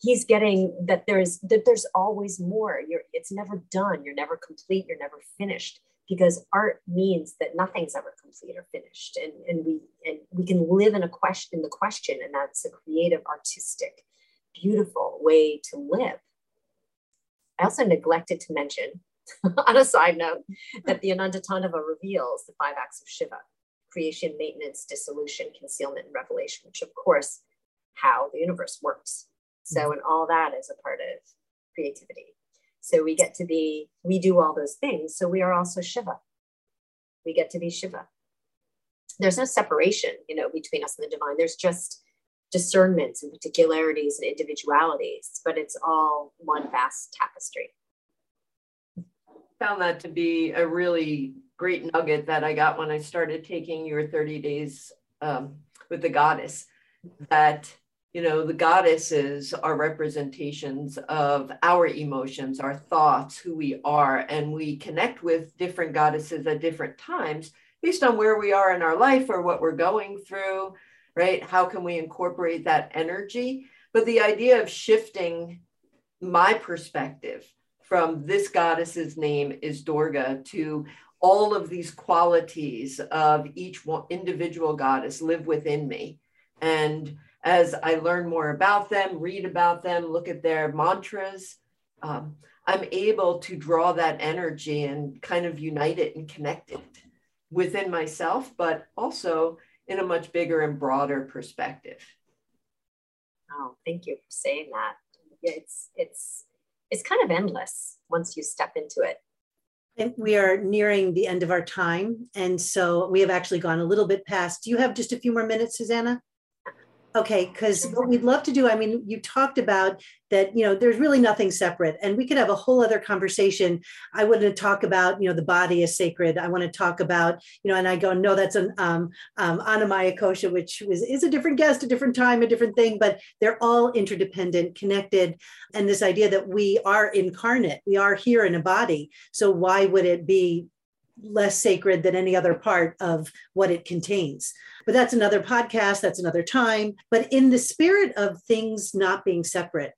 he's getting that there is, that there's always more. You're, it's never done. You're never complete. You're never finished, because art means that nothing's ever complete or finished. And, and we, and we can live in a question, in the question, and that's a creative, artistic, beautiful way to live. I also neglected to mention, on a side note, that the Ananda Tandava reveals the five acts of Shiva: creation, maintenance, dissolution, concealment, and revelation, which of course, how the universe works. So, and all that is a part of creativity. So we get to be, we do all those things. So we are also Shiva. We get to be Shiva. There's no separation, you know, between us and the divine. There's just discernments and particularities and individualities, but it's all one vast tapestry. Found that to be a really great nugget that I got when I started taking your thirty days um, with the goddess, that, you know, the goddesses are representations of our emotions, our thoughts, who we are, and we connect with different goddesses at different times based on where we are in our life or what we're going through. Right? How can we incorporate that energy? But the idea of shifting my perspective from this goddess's name is Durga to all of these qualities of each one, individual goddess live within me. And as I learn more about them, read about them, look at their mantras, um, I'm able to draw that energy and kind of unite it and connect it within myself, but also in a much bigger and broader perspective. Oh, thank you for saying that. It's, it's, it's kind of endless once you step into it. I think we are nearing the end of our time. And so we have actually gone a little bit past. Do you have just a few more minutes, Susanna? Okay, because what we'd love to do, I mean, you talked about that, you know, there's really nothing separate, and we could have a whole other conversation. I want to talk about, you know, the body is sacred. I want to talk about, you know, and I go, no, that's an um, um, Anamaya Kosha, which was, is a different guest, a different time, a different thing, but they're all interdependent, connected. And this idea that we are incarnate, we are here in a body. So why would it be less sacred than any other part of what it contains? But that's another podcast, that's another time. But in the spirit of things not being separate,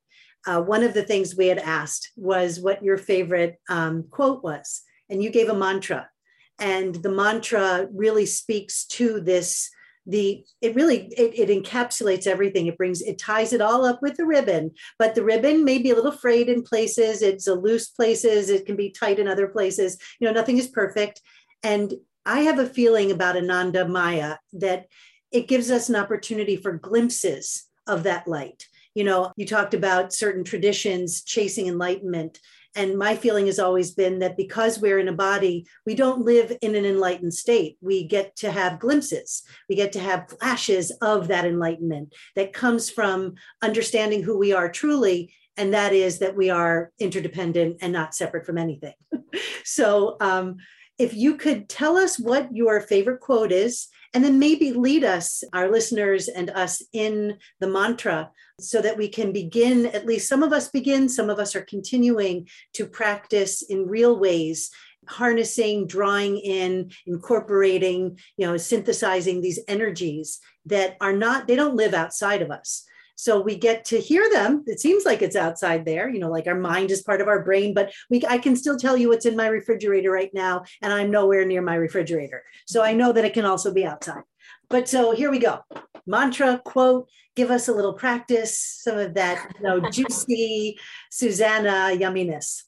uh, one of the things we had asked was what your favorite um, quote was. And you gave a mantra. And the mantra really speaks to this, the, it really, it, it encapsulates everything. It brings, it ties it all up with the ribbon, but the ribbon may be a little frayed in places. It's a loose places. It can be tight in other places. You know, nothing is perfect. And I have a feeling about Anandamaya that it gives us an opportunity for glimpses of that light. You know, you talked about certain traditions chasing enlightenment. And my feeling has always been that because we're in a body, we don't live in an enlightened state. We get to have glimpses. We get to have flashes of that enlightenment that comes from understanding who we are truly. And that is that we are interdependent and not separate from anything. So um, if you could tell us what your favorite quote is, and then maybe lead us, our listeners and us, in the mantra so that we can begin, at least some of us begin, some of us are continuing to practice in real ways, harnessing, drawing in, incorporating, you know, synthesizing these energies that are not, they don't live outside of us. So we get to hear them. It seems like it's outside there, you know, like our mind is part of our brain, but we, I can still tell you what's in my refrigerator right now, and I'm nowhere near my refrigerator. So I know that it can also be outside. But so here we go. Mantra, quote, give us a little practice, some of that, you know, juicy Susanna yumminess.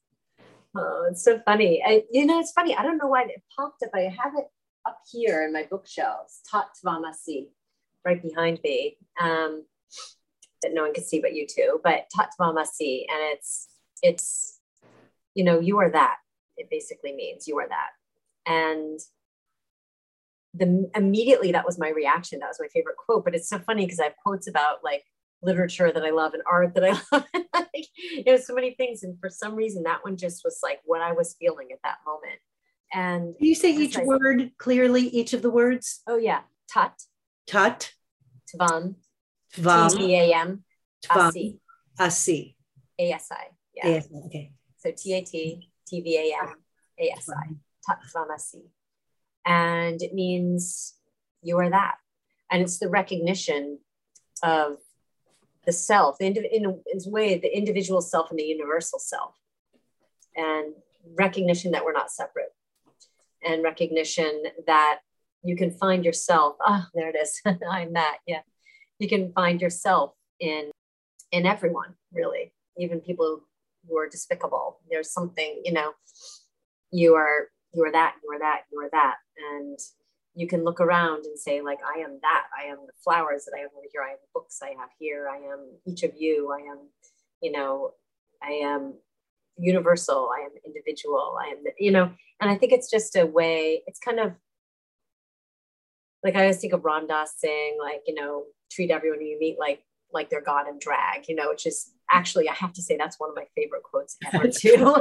Oh, it's so funny. I, you know, it's funny. I don't know why it popped up. I have it up here in my bookshelves, Tatvamasi, right behind me. Um, that no one could see but you two, but Tatvamasi, and it's, it's, you know, you are that. It basically means you are that. And the immediately that was my reaction. That was my favorite quote, but it's so funny because I have quotes about like literature that I love and art that I love. Like, you know, so many things. And for some reason, that one just was like what I was feeling at that moment. And can you say each I, word clearly, each of the words? Oh yeah. Tat. Tat. Tvam. T V A M, A S I. A S I. Yeah. A S I, okay. So T A T, T V A M, A S I, Tatvamasi. And it means you are that. And it's the recognition of the self, in, in, a, in a way, the individual self and the universal self. And recognition that we're not separate. And recognition that you can find yourself. Ah, oh, there it is. I'm that, yeah. You can find yourself in in everyone, really, even people who are despicable. There's something, you know, you are you are that, you are that, you are that. And you can look around and say, like, I am that. I am the flowers that I have over here. I have the books I have here. I am each of you. I am, you know, I am universal. I am individual. I am, you know, and I think it's just a way, it's kind of like I always think of Ram Dass saying, like, you know, treat everyone you meet like like their god and drag, you know, which is actually, I have to say, that's one of my favorite quotes ever too.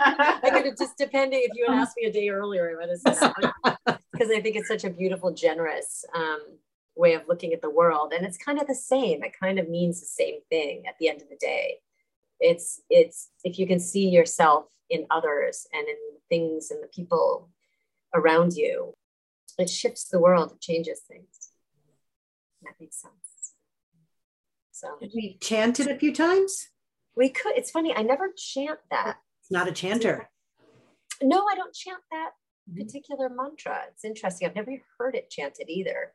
I could have just, depending if you had asked me a day earlier, I would have said that, because I think it's such a beautiful, generous um, way of looking at the world. And it's kind of the same. It kind of means the same thing at the end of the day. It's, it's if you can see yourself in others and in things and the people around you, it shifts the world, it changes things. That makes sense. So we chant it a few times. We could. It's funny. I never chant that. It's not a chanter. No, I don't chant that particular mantra. It's interesting. I've never heard it chanted either.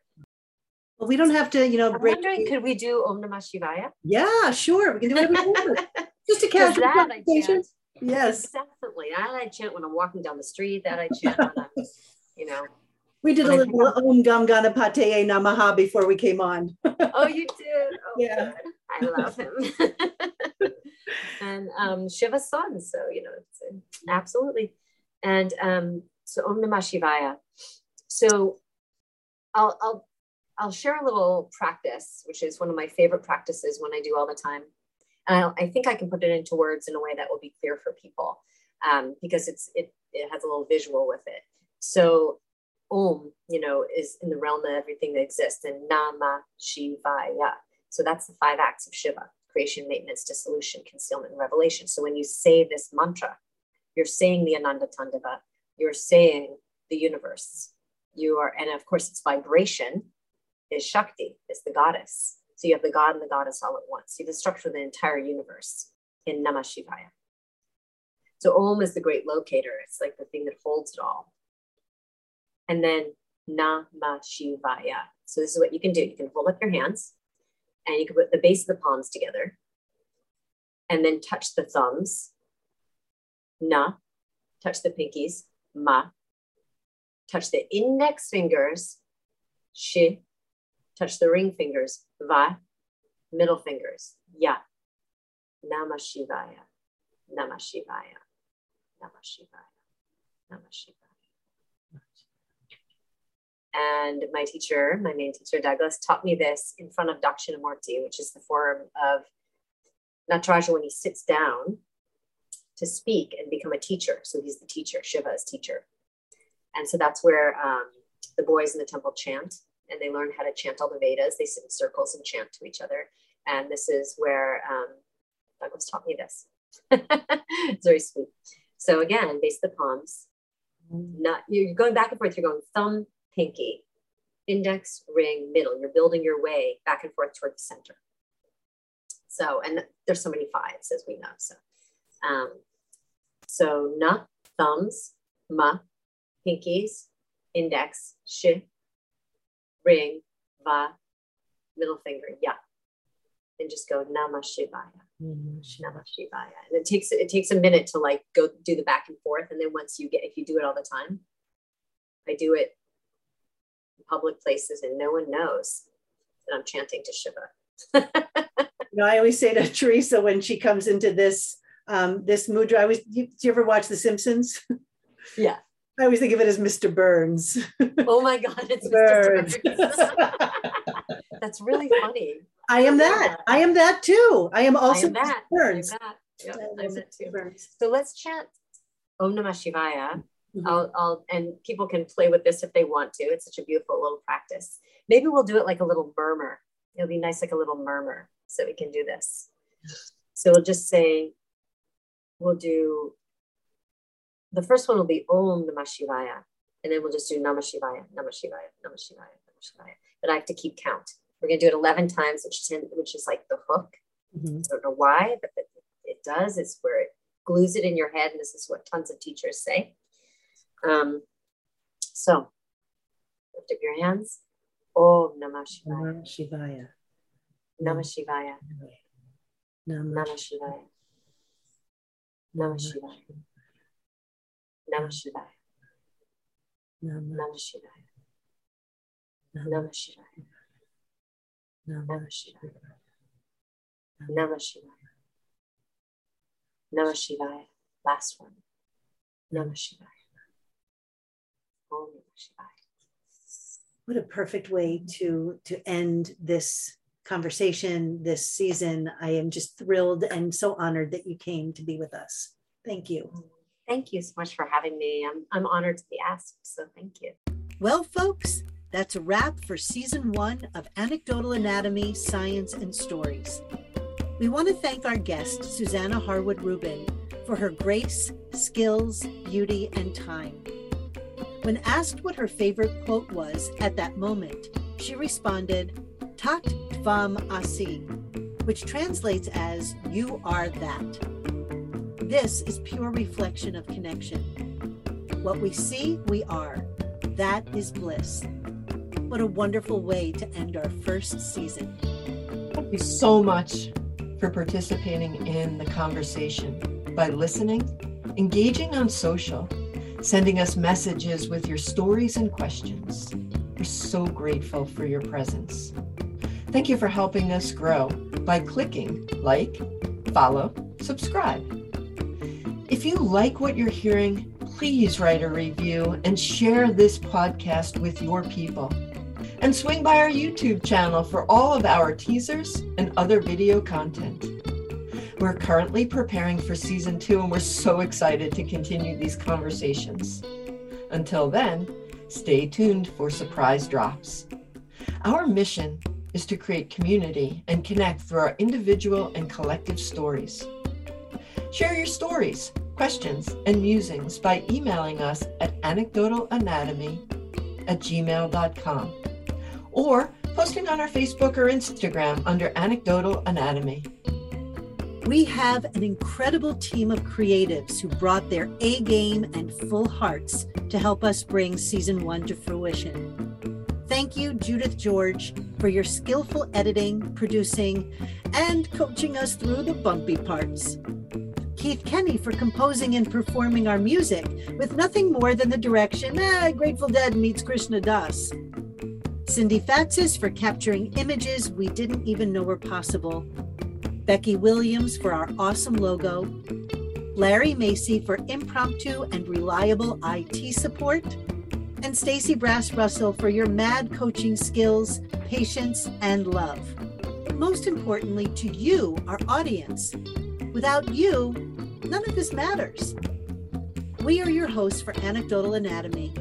Well, we don't have to, you know. I'm break wondering, could we do Om Namah Shivaya? Yeah, sure. We can do it every morning. Just a casual conversation. Yes, definitely. That I chant when I'm walking down the street. That I chant when I'm, you know. We did a little Om Gam Ganapateye Namaha before we came on. Oh, you did? Oh, yeah. God. I love him. And um, Shiva's son, so, you know, it's, uh, absolutely. And um, so Om Namah Shivaya. So I'll, I'll, I'll share a little practice, which is one of my favorite practices when I do all the time. And I'll, I think I can put it into words in a way that will be clear for people um, because it's it, it has a little visual with it. So Om, you know, is in the realm of everything that exists, and Namah Shivaya. So that's the five acts of Shiva: creation, maintenance, dissolution, concealment, and revelation. So when you say this mantra, you're saying the Ananda Tandava, you're saying the universe. You are, and of course, it's vibration, is Shakti, is the goddess. So you have the god and the goddess all at once. You have the structure of the entire universe in Namah Shivaya. So Om is the great locator. It's like the thing that holds it all. And then Namah Shivaya. So this is what you can do. You can hold up your hands and you can put the base of the palms together and then touch the thumbs. Na, touch the pinkies. Ma, touch the index fingers. Shi, touch the ring fingers. Va, middle fingers. Ya. Namah Shivaya. Namah Shivaya. Namah Shivaya. Namah Shivaya. And my teacher, my main teacher, Douglas, taught me this in front of Dakshinamurti, which is the form of Nataraja when he sits down to speak and become a teacher. So he's the teacher, Shiva's teacher. And so that's where um, the boys in the temple chant, and they learn how to chant all the Vedas. They sit in circles and chant to each other. And this is where um, Douglas taught me this. It's very sweet. So again, base the palms. Not, you're going back and forth. You're going thumb, pinky, index, ring, middle. You're building your way back and forth toward the center. So, and there's so many fives, as we know. So, um, so na, thumbs, ma, pinkies, index, shi, ring, va, middle finger, ya, and just go Namah Shivaya, mm-hmm. Namah Shivaya. And it takes it takes a minute to like go do the back and forth, and then once you get, if you do it all the time, I do it in public places, and no one knows that I'm chanting to Shiva. You know, I always say to Teresa when she comes into this um, this mudra, I always, do you ever watch The Simpsons? Yeah. I always think of it as Mister Burns. Oh my God, it's Burns. Mister Burns. That's really funny. I am that. I am that too. I am also I am that. Mister Burns. I am that. Yep, I am that too. Burns. So let's chant Om Namah Shivaya. Mm-hmm. I'll, I'll, and people can play with this if they want to. It's such a beautiful little practice. Maybe we'll do it like a little murmur. It'll be nice, like a little murmur. So we can do this. So we'll just say, we'll do, the first one will be Om Namah Shivaya. And then we'll just do Namah Shivaya, Namah Shivaya, Namah Shivaya, Namah Shivaya. But I have to keep count. We're going to do it eleven times, which, ten, which is like the hook. Mm-hmm. I don't know why, but it, it does. It's where it glues it in your head. And this is what tons of teachers say. Um, so lift up your hands. Om Namah Shivaya. Namah Shivaya. Namah Shivaya. Namah Shivaya. Namah Shivaya. Namah Shivaya. Namah Shivaya. Namah Shivaya. Namah Shivaya. Namah Shivaya. Namah Shivaya. Last one. Namah Shivaya. Om Namah Shivaya. What a perfect way to to end this conversation this season. I am just thrilled and so honored that you came to be with us. Thank you. Thank you so much for having me. I'm, I'm honored to be asked, so thank you. Well, folks, that's a wrap for season one of Anecdotal Anatomy, Science and Stories. We want to thank our guest, Susanna Harwood Rubin, for her grace, skills, beauty, and time. When asked what her favorite quote was at that moment, she responded, Tat Tvam Asi, which translates as, you are that. This is pure reflection of connection. What we see, we are. That is bliss. What a wonderful way to end our first season. Thank you so much for participating in the conversation by listening, engaging on social, sending us messages with your stories and questions. We're so grateful for your presence. Thank you for helping us grow by clicking like, follow, subscribe. If you like what you're hearing, please write a review and share this podcast with your people. And swing by our YouTube channel for all of our teasers and other video content. We're currently preparing for season two, and we're so excited to continue these conversations. Until then, stay tuned for surprise drops. Our mission is to create community and connect through our individual and collective stories. Share your stories, questions, and musings by emailing us at anecdotalanatomy at gmail dot com or posting on our Facebook or Instagram under Anecdotal Anatomy. We have an incredible team of creatives who brought their A-game and full hearts to help us bring season one to fruition. Thank you, Judith George, for your skillful editing, producing, and coaching us through the bumpy parts. Keith Kenny for composing and performing our music with nothing more than the direction, ah, Grateful Dead meets Krishna Das. Cindy Fatsis for capturing images we didn't even know were possible. Becky Williams for our awesome logo, Larry Macy for impromptu and reliable I T support, and Stacy Brass Russell for your mad coaching skills, patience, and love. But most importantly to you, our audience. Without you, none of this matters. We are your hosts for Anecdotal Anatomy.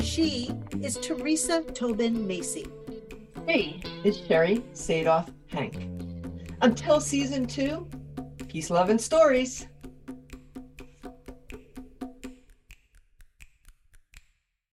She is Teresa Tobin Macy. Hey, it's Sherry Sadoff Hank. Until season two, peace, love, and stories.